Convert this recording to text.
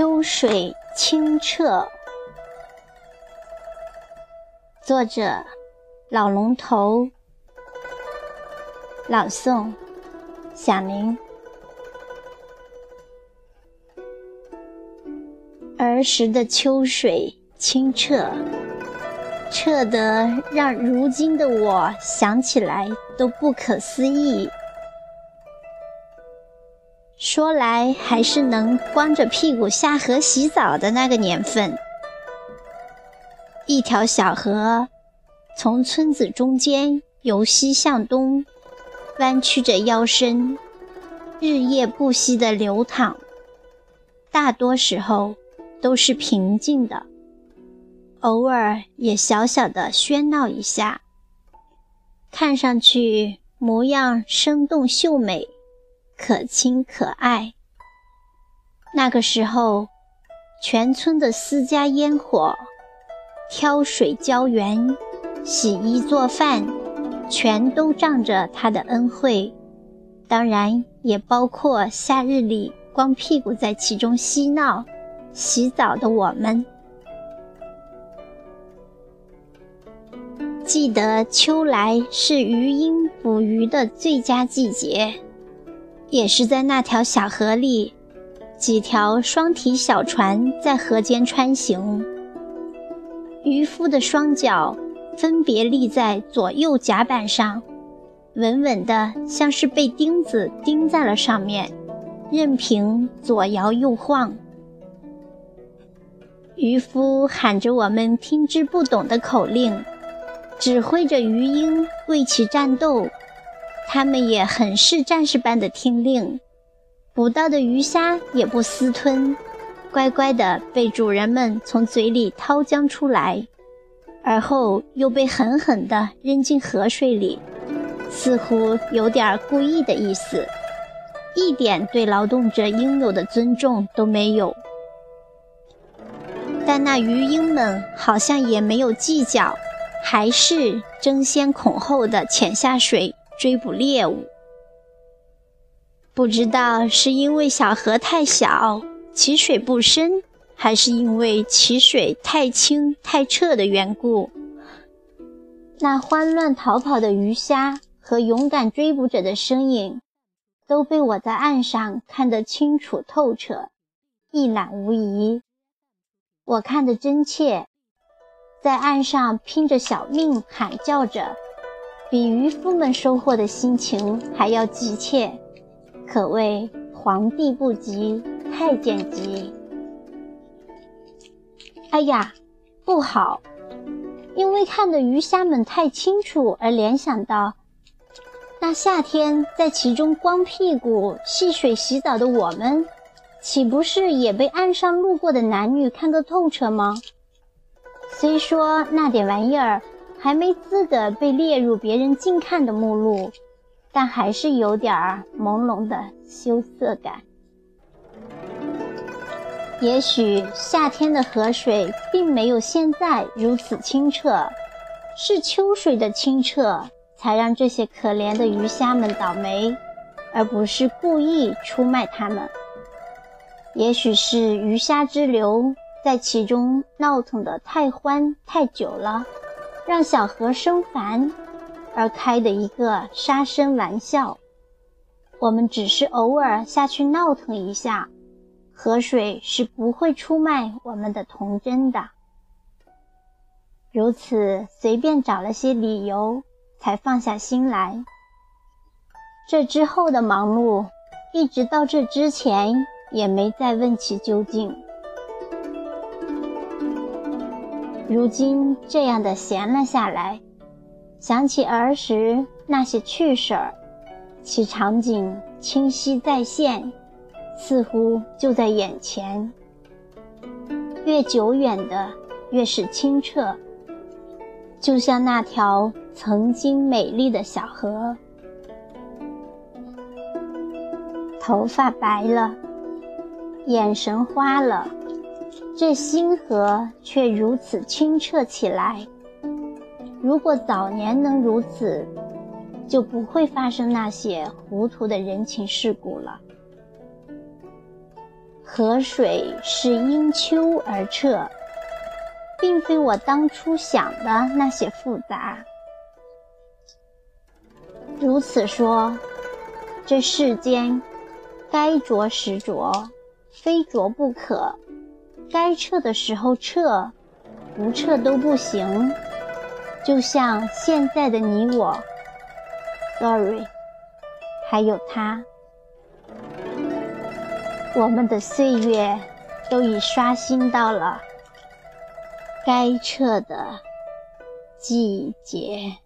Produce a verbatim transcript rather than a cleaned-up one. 秋水清澈。作者：老龙头。朗诵：小宁。儿时的秋水清澈，澈得让如今的我想起来都不可思议。说来还是能光着屁股下河洗澡的那个年份，一条小河从村子中间由西向东弯曲着腰身，日夜不息地流淌，大多时候都是平静的，偶尔也小小地喧闹一下，看上去模样生动秀美，可亲可爱。那个时候，全村的私家烟火，挑水浇园，洗衣做饭，全都仗着他的恩惠，当然也包括夏日里光屁股在其中嬉闹洗澡的我们。记得秋来是鱼鹰捕鱼的最佳季节，也是在那条小河里，几条双体小船在河间穿行，渔夫的双脚分别立在左右甲板上，稳稳的像是被钉子钉在了上面，任凭左摇右晃。渔夫喊着我们听之不懂的口令，指挥着鱼鹰为其战斗，他们也很是战士般的听令，捕到的鱼虾也不私吞，乖乖地被主人们从嘴里掏将出来，而后又被狠狠地扔进河水里，似乎有点故意的意思，一点对劳动者应有的尊重都没有。但那鱼鹰们好像也没有计较，还是争先恐后地潜下水追捕猎物。不知道是因为小河太小，其水不深，还是因为其水太清太澈的缘故，那慌乱逃跑的鱼虾和勇敢追捕者的身影都被我在岸上看得清楚透彻，一览无遗。我看得真切，在岸上拼着小命喊叫着，比渔夫们收获的心情还要急切，可谓皇帝不急太监急。哎呀，不好！因为看得鱼虾们太清楚而联想到，那夏天在其中光屁股戏水洗澡的我们，岂不是也被岸上路过的男女看个透彻吗？虽说那点玩意儿还没资格被列入别人近看的目录，但还是有点朦胧的羞涩感。也许夏天的河水并没有现在如此清澈，是秋水的清澈才让这些可怜的鱼虾们倒霉，而不是故意出卖它们。也许是鱼虾之流在其中闹腾得太欢太久了，让小河生烦而开的一个杀生玩笑，我们只是偶尔下去闹腾一下，河水是不会出卖我们的童真的。如此随便找了些理由，才放下心来。这之后的忙碌，一直到这之前也没再问其究竟。如今这样的闲了下来，想起儿时那些趣事儿，其场景清晰再现，似乎就在眼前。越久远的越是清澈，就像那条曾经美丽的小河。头发白了，眼神花了，这星河却如此清澈起来。如果早年能如此，就不会发生那些糊涂的人情世故了。河水是因丘而澈，并非我当初想的那些复杂。如此说，这世间该着实着，非着不可，该撤的时候撤，不撤都不行，就像现在的你我 Dory 还有他。我们的岁月都已刷新到了该撤的季节。